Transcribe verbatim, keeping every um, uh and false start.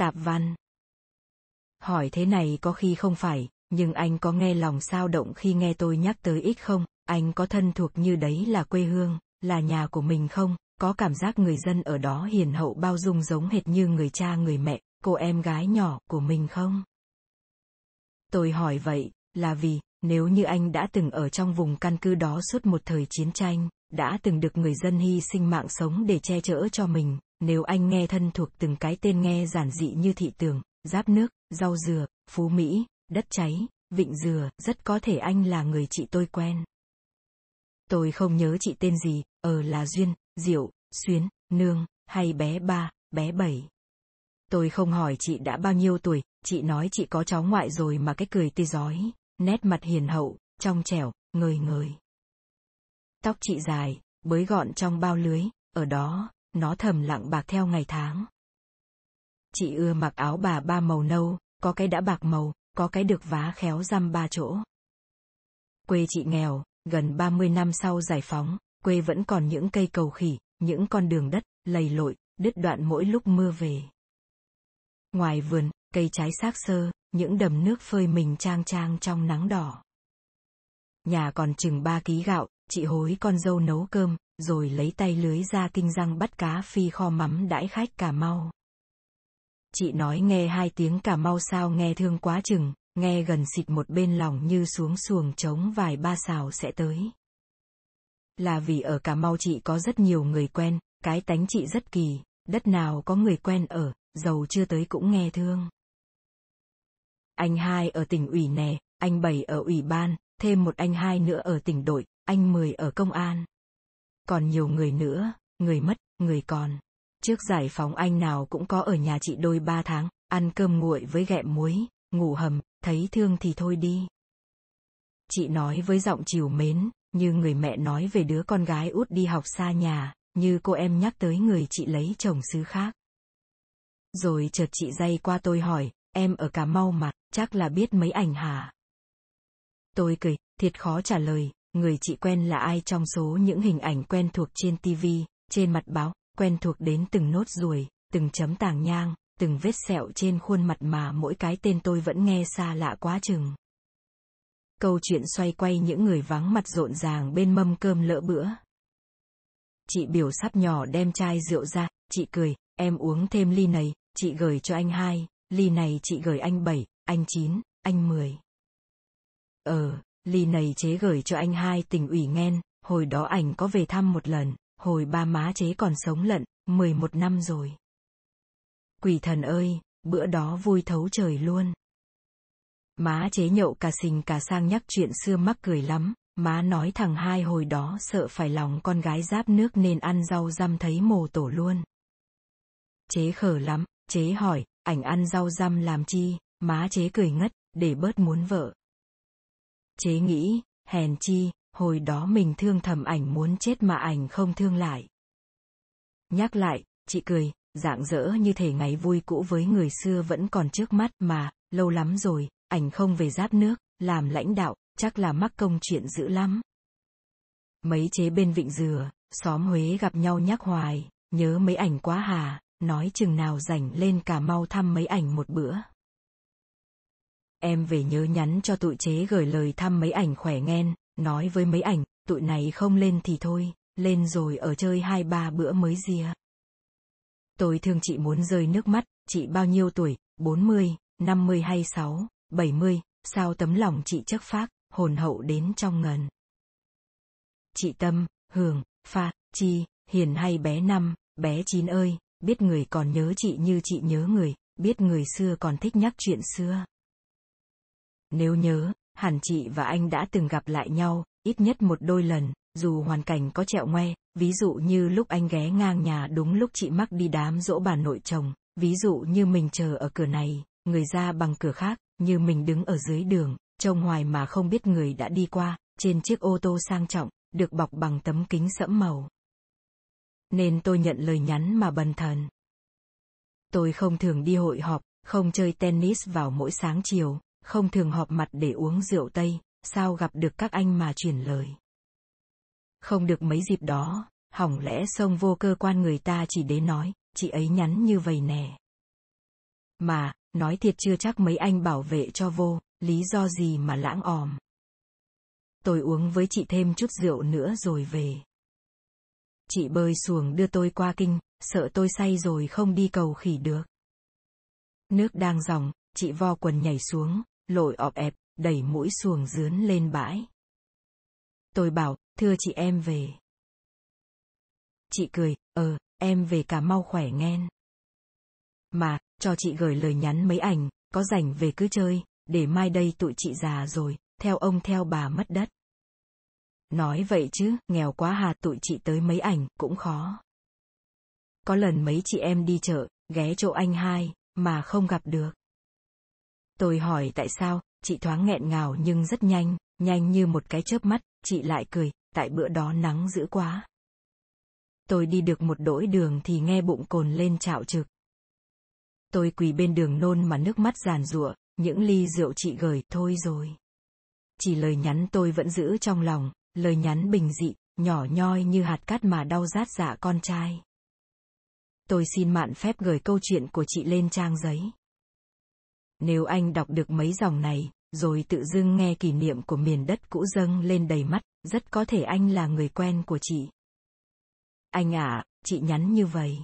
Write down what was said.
tạp văn. Hỏi thế này có khi không phải, nhưng anh có nghe lòng sao động khi nghe tôi nhắc tới ít không? Anh có thân thuộc như đấy là quê hương, là nhà của mình không? Có cảm giác người dân ở đó hiền hậu bao dung giống hệt như người cha người mẹ, cô em gái nhỏ của mình không? Tôi hỏi vậy, là vì, nếu như anh đã từng ở trong vùng căn cứ đó suốt một thời chiến tranh, đã từng được người dân hy sinh mạng sống để che chở cho mình, nếu anh nghe thân thuộc từng cái tên nghe giản dị như thị tường, giáp nước, rau dừa, phú Mỹ, đất cháy, vịnh dừa, rất có thể anh là người chị tôi quen. Tôi không nhớ chị tên gì, ờ là Duyên, Diệu, Xuyến, Nương, hay bé ba, bé bảy. Tôi không hỏi chị đã bao nhiêu tuổi, chị nói chị có cháu ngoại rồi mà cái cười tươi rói, nét mặt hiền hậu, trong trẻo, ngời ngời. Tóc chị dài, bới gọn trong bao lưới, ở đó, nó thầm lặng bạc theo ngày tháng. Chị ưa mặc áo bà ba màu nâu, có cái đã bạc màu, có cái được vá khéo răm ba chỗ. Quê chị nghèo, gần ba mươi năm sau giải phóng, quê vẫn còn những cây cầu khỉ, những con đường đất, lầy lội, đứt đoạn mỗi lúc mưa về. Ngoài vườn, cây trái xác xơ, những đầm nước phơi mình trang trang trong nắng đỏ. Nhà còn chừng ba ký gạo, chị hối con dâu nấu cơm, rồi lấy tay lưới ra kinh răng bắt cá phi kho mắm đãi khách Cà Mau. Chị nói nghe hai tiếng Cà Mau sao nghe thương quá chừng, nghe gần xịt một bên lòng như xuống xuồng trống vài ba xào sẽ tới. Là vì ở Cà Mau chị có rất nhiều người quen, cái tánh chị rất kỳ, đất nào có người quen ở, giàu chưa tới cũng nghe thương. Anh hai ở tỉnh ủy nè, anh bảy ở ủy ban, thêm một anh hai nữa ở tỉnh đội, anh mười ở công an. Còn nhiều người nữa, người mất, người còn. Trước giải phóng anh nào cũng có ở nhà chị đôi ba tháng, ăn cơm nguội với ghẹm muối, ngủ hầm, thấy thương thì thôi đi. Chị nói với giọng trìu mến, như người mẹ nói về đứa con gái út đi học xa nhà, như cô em nhắc tới người chị lấy chồng xứ khác. Rồi chợt chị day qua tôi hỏi, em ở Cà Mau mà, chắc là biết mấy ảnh hả? Tôi cười, thiệt khó trả lời, người chị quen là ai trong số những hình ảnh quen thuộc trên tivi, trên mặt báo, quen thuộc đến từng nốt ruồi, từng chấm tàng nhang, từng vết sẹo trên khuôn mặt mà mỗi cái tên tôi vẫn nghe xa lạ quá chừng. Câu chuyện xoay quay những người vắng mặt rộn ràng bên mâm cơm lỡ bữa. Chị biểu sắp nhỏ đem chai rượu ra, chị cười, em uống thêm ly này, chị gửi cho anh hai, ly này chị gửi anh bảy, anh chín, anh mười. Ờ, ly này chế gửi cho anh hai tỉnh ủy Nghen, hồi đó ảnh có về thăm một lần, hồi ba má chế còn sống lận, mười một năm rồi. Quỷ thần ơi, bữa đó vui thấu trời luôn. Má chế nhậu cả sình cả sang nhắc chuyện xưa mắc cười lắm, má nói thằng hai hồi đó sợ phải lòng con gái giáp nước nên ăn rau răm thấy mồ tổ luôn. Chế khờ lắm, chế hỏi, ảnh ăn rau răm làm chi, má chế cười ngất, để bớt muốn vợ. Chế nghĩ, hèn chi, hồi đó mình thương thầm ảnh muốn chết mà ảnh không thương lại. Nhắc lại, chị cười, rạng rỡ như thể ngày vui cũ với người xưa vẫn còn trước mắt mà, lâu lắm rồi, ảnh không về giáp nước, làm lãnh đạo, chắc là mắc công chuyện dữ lắm. Mấy chế bên Vịnh Dừa, xóm Huế gặp nhau nhắc hoài, nhớ mấy ảnh quá hà, nói chừng nào rảnh lên Cà Mau thăm mấy ảnh một bữa. Em về nhớ nhắn cho tụi chế gửi lời thăm mấy ảnh khỏe Nghen, nói với mấy ảnh, tụi này không lên thì thôi, lên rồi ở chơi hai ba bữa mới rìa. Tôi thương chị muốn rơi nước mắt, chị bao nhiêu tuổi, bốn mươi, năm mươi hay sáu, bảy mươi, sao tấm lòng chị chất phác, hồn hậu đến trong ngần. Chị Tâm, Hường, Pha, Chi, Hiền hay bé năm, bé chín ơi, biết người còn nhớ chị như chị nhớ người, biết người xưa còn thích nhắc chuyện xưa. Nếu nhớ, hẳn chị và anh đã từng gặp lại nhau, ít nhất một đôi lần, dù hoàn cảnh có trẹo ngoe, ví dụ như lúc anh ghé ngang nhà đúng lúc chị mắc đi đám dỗ bà nội chồng, ví dụ như mình chờ ở cửa này, người ra bằng cửa khác, như mình đứng ở dưới đường, trông hoài mà không biết người đã đi qua, trên chiếc ô tô sang trọng, được bọc bằng tấm kính sẫm màu. Nên tôi nhận lời nhắn mà bần thần. Tôi không thường đi hội họp, không chơi tennis vào mỗi sáng chiều, không thường họp mặt để uống rượu Tây, sao gặp được các anh mà truyền lời. Không được mấy dịp đó, hỏng lẽ xông vô cơ quan người ta chỉ để nói, chị ấy nhắn như vầy nè. Mà, nói thiệt chưa chắc mấy anh bảo vệ cho vô, lý do gì mà lãng òm. Tôi uống với chị thêm chút rượu nữa rồi về. Chị bơi xuồng đưa tôi qua kinh, sợ tôi say rồi không đi cầu khỉ được. Nước đang dòng, chị vo quần nhảy xuống, lội ọp ẹp, đẩy mũi xuồng dướn lên bãi. Tôi bảo, thưa chị em về. Chị cười, ờ, em về Cà Mau khỏe nghen. Mà, cho chị gửi lời nhắn mấy ảnh, có rảnh về cứ chơi, để mai đây tụi chị già rồi, theo ông theo bà mất đất. Nói vậy chứ, nghèo quá hà, tụi chị tới mấy ảnh, cũng khó. Có lần mấy chị em đi chợ, ghé chỗ anh hai, mà không gặp được. Tôi hỏi tại sao, chị thoáng nghẹn ngào nhưng rất nhanh, nhanh như một cái chớp mắt, chị lại cười, tại bữa đó nắng dữ quá. Tôi đi được một đỗi đường thì nghe bụng cồn lên chạo trực. Tôi quỳ bên đường nôn mà nước mắt giàn giụa, những ly rượu chị gửi thôi rồi. Chỉ lời nhắn tôi vẫn giữ trong lòng, lời nhắn bình dị, nhỏ nhoi như hạt cát mà đau rát dạ con trai. Tôi xin mạn phép gửi câu chuyện của chị lên trang giấy. Nếu anh đọc được mấy dòng này, rồi tự dưng nghe kỷ niệm của miền đất cũ dâng lên đầy mắt, rất có thể anh là người quen của chị. Anh ạ, à, chị nhắn như vậy.